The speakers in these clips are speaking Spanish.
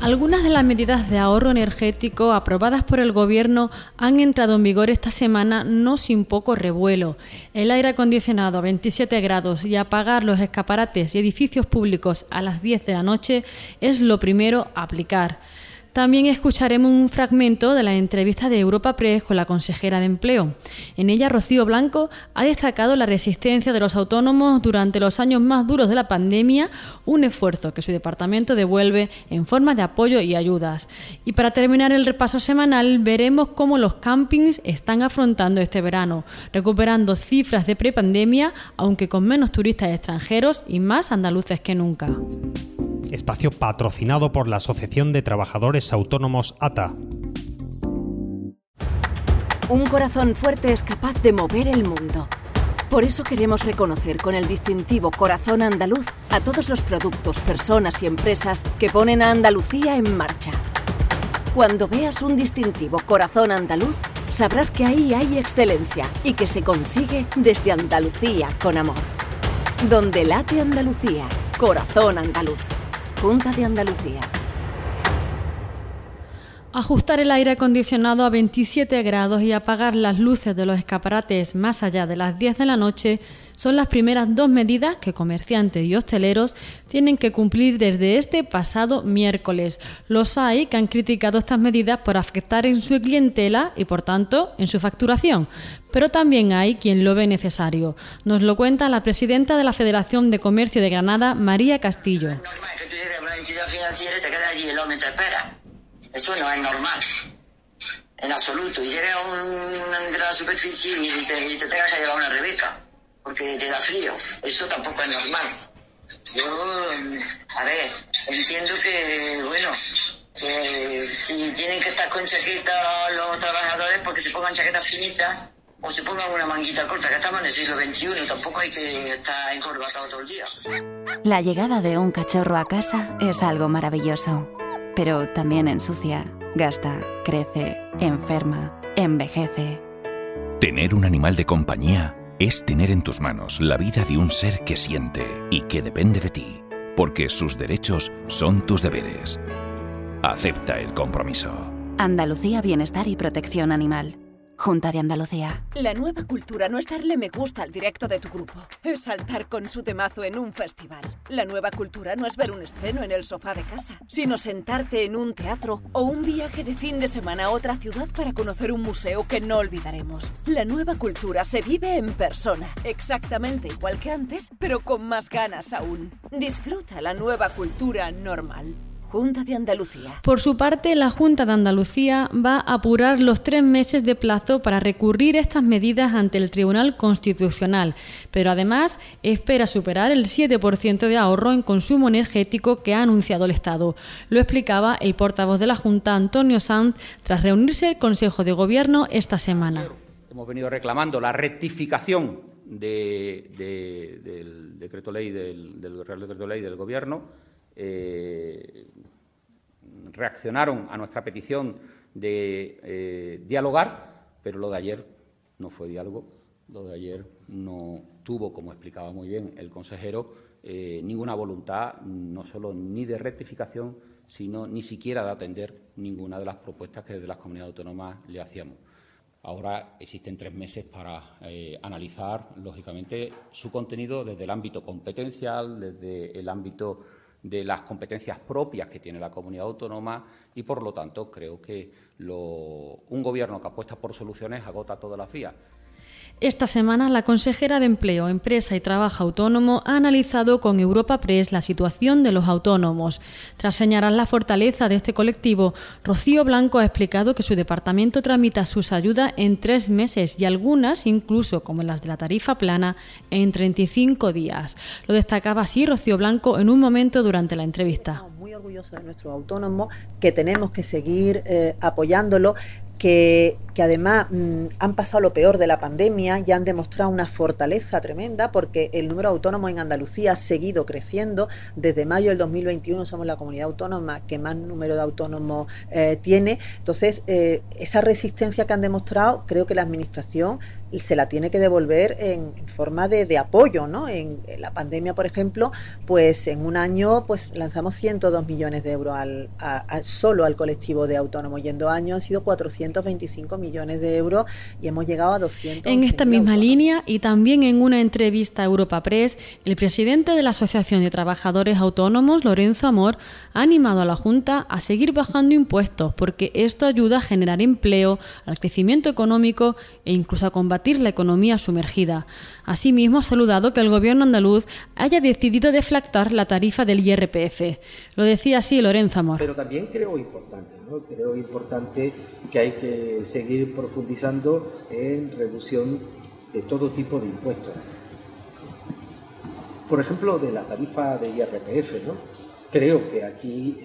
Algunas de las medidas de ahorro energético aprobadas por el Gobierno han entrado en vigor esta semana no sin poco revuelo. El aire acondicionado a 27 grados y apagar los escaparates y edificios públicos a las 10 de la noche es lo primero a aplicar. También escucharemos un fragmento de la entrevista de Europa Press con la consejera de Empleo. En ella, Rocío Blanco ha destacado la resistencia de los autónomos durante los años más duros de la pandemia, un esfuerzo que su departamento devuelve en forma de apoyo y ayudas. Y para terminar el repaso semanal, veremos cómo los campings están afrontando este verano, recuperando cifras de prepandemia, aunque con menos turistas extranjeros y más andaluces que nunca. Espacio patrocinado por la Asociación de Trabajadores Autónomos ATA. Un corazón fuerte es capaz de mover el mundo. Por eso queremos reconocer con el distintivo Corazón Andaluz a todos los productos, personas y empresas que ponen a Andalucía en marcha. Cuando veas un distintivo Corazón Andaluz, sabrás que ahí hay excelencia y que se consigue desde Andalucía con amor. Donde late Andalucía, Corazón Andaluz. Junta de Andalucía. Ajustar el aire acondicionado a 27 grados y apagar las luces de los escaparates más allá de las 10 de la noche son las primeras dos medidas que comerciantes y hosteleros tienen que cumplir desde este pasado miércoles. Los hay que han criticado estas medidas por afectar en su clientela y, por tanto, en su facturación. Pero también hay quien lo ve necesario. Nos lo cuenta la presidenta de la Federación de Comercio de Granada, María Castillo. No es normal que tú llegues a una entidad financiera y te quedas allí el hombre te espera. Eso no es normal, en absoluto. Y llega a una superficie y te tengas que llevar una rebeca. Porque te da frío, eso tampoco es normal. Yo, a ver, entiendo que, bueno, que si tienen que estar con chaqueta los trabajadores, porque se pongan chaquetas finitas o se pongan una manguita corta, que estamos en el siglo XXI, tampoco hay que estar encorbatado todo el día. La llegada de un cachorro a casa es algo maravilloso, pero también ensucia, gasta, crece, enferma, envejece. Tener un animal de compañía es tener en tus manos la vida de un ser que siente y que depende de ti, porque sus derechos son tus deberes. Acepta el compromiso. Andalucía Bienestar y Protección Animal. Junta de Andalucía. La nueva cultura no es darle me gusta al directo de tu grupo, es saltar con su temazo en un festival. La nueva cultura no es ver un estreno en el sofá de casa, sino sentarte en un teatro o un viaje de fin de semana a otra ciudad para conocer un museo que no olvidaremos. La nueva cultura se vive en persona, exactamente igual que antes, pero con más ganas aún. Disfruta la nueva cultura normal. Junta de Andalucía. Por su parte, la Junta de Andalucía va a apurar los 3 meses de plazo para recurrir estas medidas ante el Tribunal Constitucional, pero además espera superar el 7% de ahorro en consumo energético que ha anunciado el Estado. Lo explicaba el portavoz de la Junta, Antonio Sanz, tras reunirse el Consejo de Gobierno esta semana. Hemos venido reclamando la rectificación del decreto ley del Real Decreto Ley del Gobierno. Reaccionaron a nuestra petición de dialogar, pero lo de ayer no fue diálogo. Lo de ayer no tuvo, como explicaba muy bien el consejero, ninguna voluntad, no solo ni de rectificación, sino ni siquiera de atender ninguna de las propuestas que desde las comunidades autónomas le hacíamos. Ahora existen 3 meses para analizar, lógicamente, su contenido desde el ámbito competencial, desde el ámbito de las competencias propias que tiene la comunidad autónoma y, por lo tanto, creo que un gobierno que apuesta por soluciones agota todas las vías. Esta semana, la consejera de Empleo, Empresa y Trabajo Autónomo ha analizado con Europa Press la situación de los autónomos. Tras señalar la fortaleza de este colectivo, Rocío Blanco ha explicado que su departamento tramita sus ayudas en 3 meses y algunas, incluso como las de la tarifa plana, en 35 días. Lo destacaba así Rocío Blanco en un momento durante la entrevista. Muy orgullosos de nuestros autónomos, que tenemos que seguir apoyándolos, que además han pasado lo peor de la pandemia, ya han demostrado una fortaleza tremenda, porque el número de autónomos en Andalucía ha seguido creciendo. Desde mayo del 2021 somos la comunidad autónoma que más número de autónomos tiene. Entonces, esa resistencia que han demostrado, creo que la Administración se la tiene que devolver en forma de apoyo, ¿no? En la pandemia, por ejemplo, pues en un año pues lanzamos 102 millones de euros solo al colectivo de autónomos, y en 2 años han sido 425 millones de euros y hemos llegado a 200. En esta misma línea, y también en una entrevista a Europa Press, el presidente de la Asociación de Trabajadores Autónomos, Lorenzo Amor, ha animado a la Junta a seguir bajando impuestos, porque esto ayuda a generar empleo, al crecimiento económico e incluso a combatir la economía sumergida. Asimismo, ha saludado que el Gobierno andaluz haya decidido deflactar la tarifa del IRPF. Lo decía así Lorenzo Amor. Pero también creo importante, ¿no? Creo importante que hay que seguir profundizando en reducción de todo tipo de impuestos. Por ejemplo, de la tarifa de IRPF, ¿no? Creo que aquí,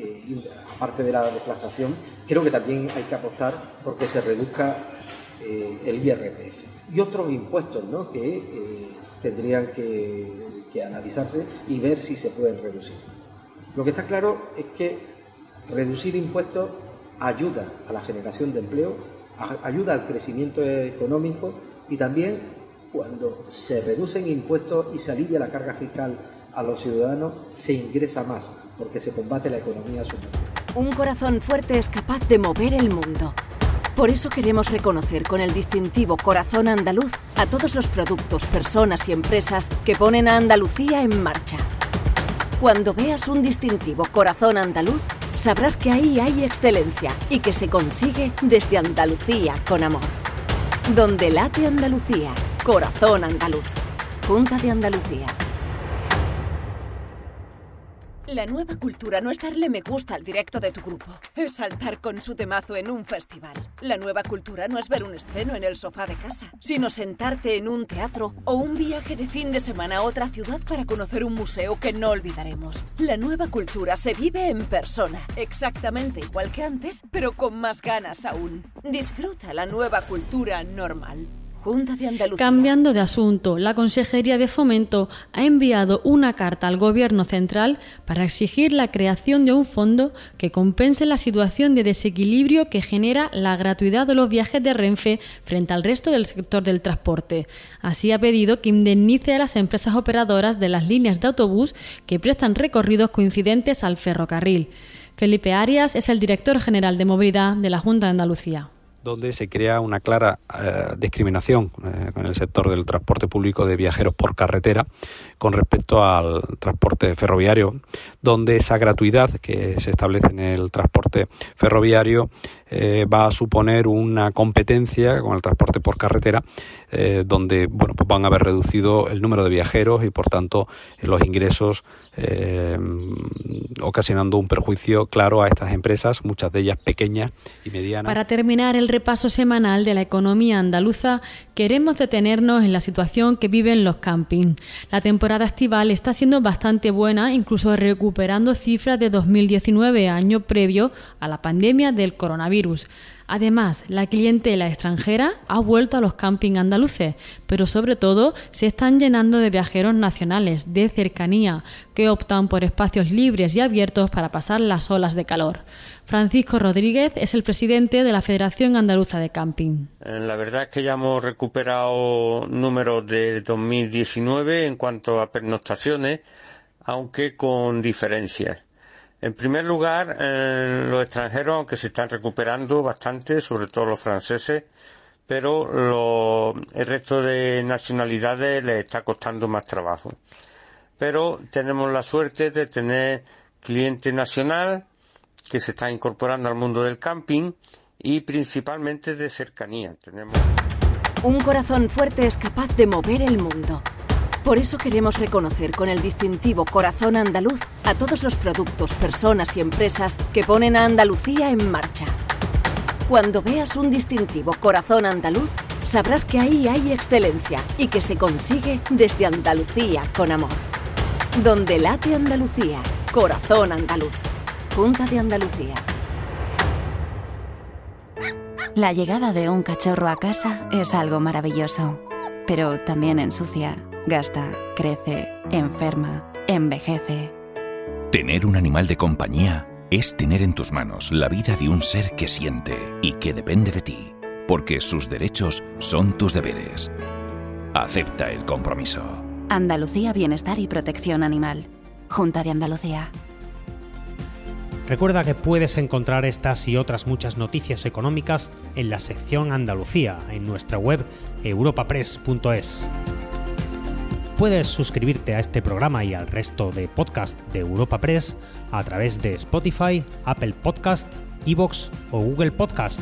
aparte de la deflactación, creo que también hay que apostar porque se reduzca el IRPF y otros impuestos, ¿no? Que tendrían que analizarse y ver si se pueden reducir. Lo que está claro es que reducir impuestos ayuda a la generación de empleo, ayuda al crecimiento económico, y también cuando se reducen impuestos y se alivia la carga fiscal a los ciudadanos, se ingresa más porque se combate la economía sumergida. Un corazón fuerte es capaz de mover el mundo. Por eso queremos reconocer con el distintivo Corazón Andaluz a todos los productos, personas y empresas que ponen a Andalucía en marcha. Cuando veas un distintivo Corazón Andaluz, sabrás que ahí hay excelencia y que se consigue desde Andalucía con amor. Donde late Andalucía, Corazón Andaluz. Junta de Andalucía. La nueva cultura no es darle me gusta al directo de tu grupo, es saltar con su temazo en un festival. La nueva cultura no es ver un estreno en el sofá de casa, sino sentarte en un teatro o un viaje de fin de semana a otra ciudad para conocer un museo que no olvidaremos. La nueva cultura se vive en persona, exactamente igual que antes, pero con más ganas aún. Disfruta la nueva cultura normal. De Cambiando de asunto, la Consejería de Fomento ha enviado una carta al Gobierno central para exigir la creación de un fondo que compense la situación de desequilibrio que genera la gratuidad de los viajes de Renfe frente al resto del sector del transporte. Así ha pedido que indemnice a las empresas operadoras de las líneas de autobús que prestan recorridos coincidentes al ferrocarril. Felipe Arias es el director general de Movilidad de la Junta de Andalucía. Donde se crea una clara discriminación en el sector del transporte público de viajeros por carretera con respecto al transporte ferroviario, donde esa gratuidad que se establece en el transporte ferroviario va a suponer una competencia con el transporte por carretera, donde bueno, pues van a haber reducido el número de viajeros y por tanto los ingresos, ocasionando un perjuicio claro a estas empresas, muchas de ellas pequeñas y medianas. Para terminar el repaso semanal de la economía andaluza, queremos detenernos en la situación que viven los campings. La temporada estival está siendo bastante buena, incluso recuperando cifras de 2019, año previo a la pandemia del coronavirus. Además, la clientela extranjera ha vuelto a los campings andaluces, pero sobre todo se están llenando de viajeros nacionales, de cercanía, que optan por espacios libres y abiertos para pasar las olas de calor. Francisco Rodríguez es el presidente de la Federación Andaluza de Camping. La verdad es que ya hemos recuperado números de 2019 en cuanto a pernoctaciones, aunque con diferencias. En primer lugar, los extranjeros, aunque se están recuperando bastante, sobre todo los franceses, pero el resto de nacionalidades les está costando más trabajo. Pero tenemos la suerte de tener cliente nacional que se está incorporando al mundo del camping y principalmente de cercanía. Un corazón fuerte es capaz de mover el mundo. Por eso queremos reconocer con el distintivo Corazón Andaluz a todos los productos, personas y empresas que ponen a Andalucía en marcha. Cuando veas un distintivo Corazón Andaluz, sabrás que ahí hay excelencia y que se consigue desde Andalucía con amor. Donde late Andalucía, Corazón Andaluz. Junta de Andalucía. La llegada de un cachorro a casa es algo maravilloso, pero también ensucia, gasta, crece, enferma, envejece. Tener un animal de compañía es tener en tus manos la vida de un ser que siente y que depende de ti, porque sus derechos son tus deberes. Acepta el compromiso. Andalucía Bienestar y Protección Animal. Junta de Andalucía. Recuerda que puedes encontrar estas y otras muchas noticias económicas en la sección Andalucía, en nuestra web europapress.es. Puedes suscribirte a este programa y al resto de podcasts de Europa Press a través de Spotify, Apple Podcast, iVoox o Google Podcast.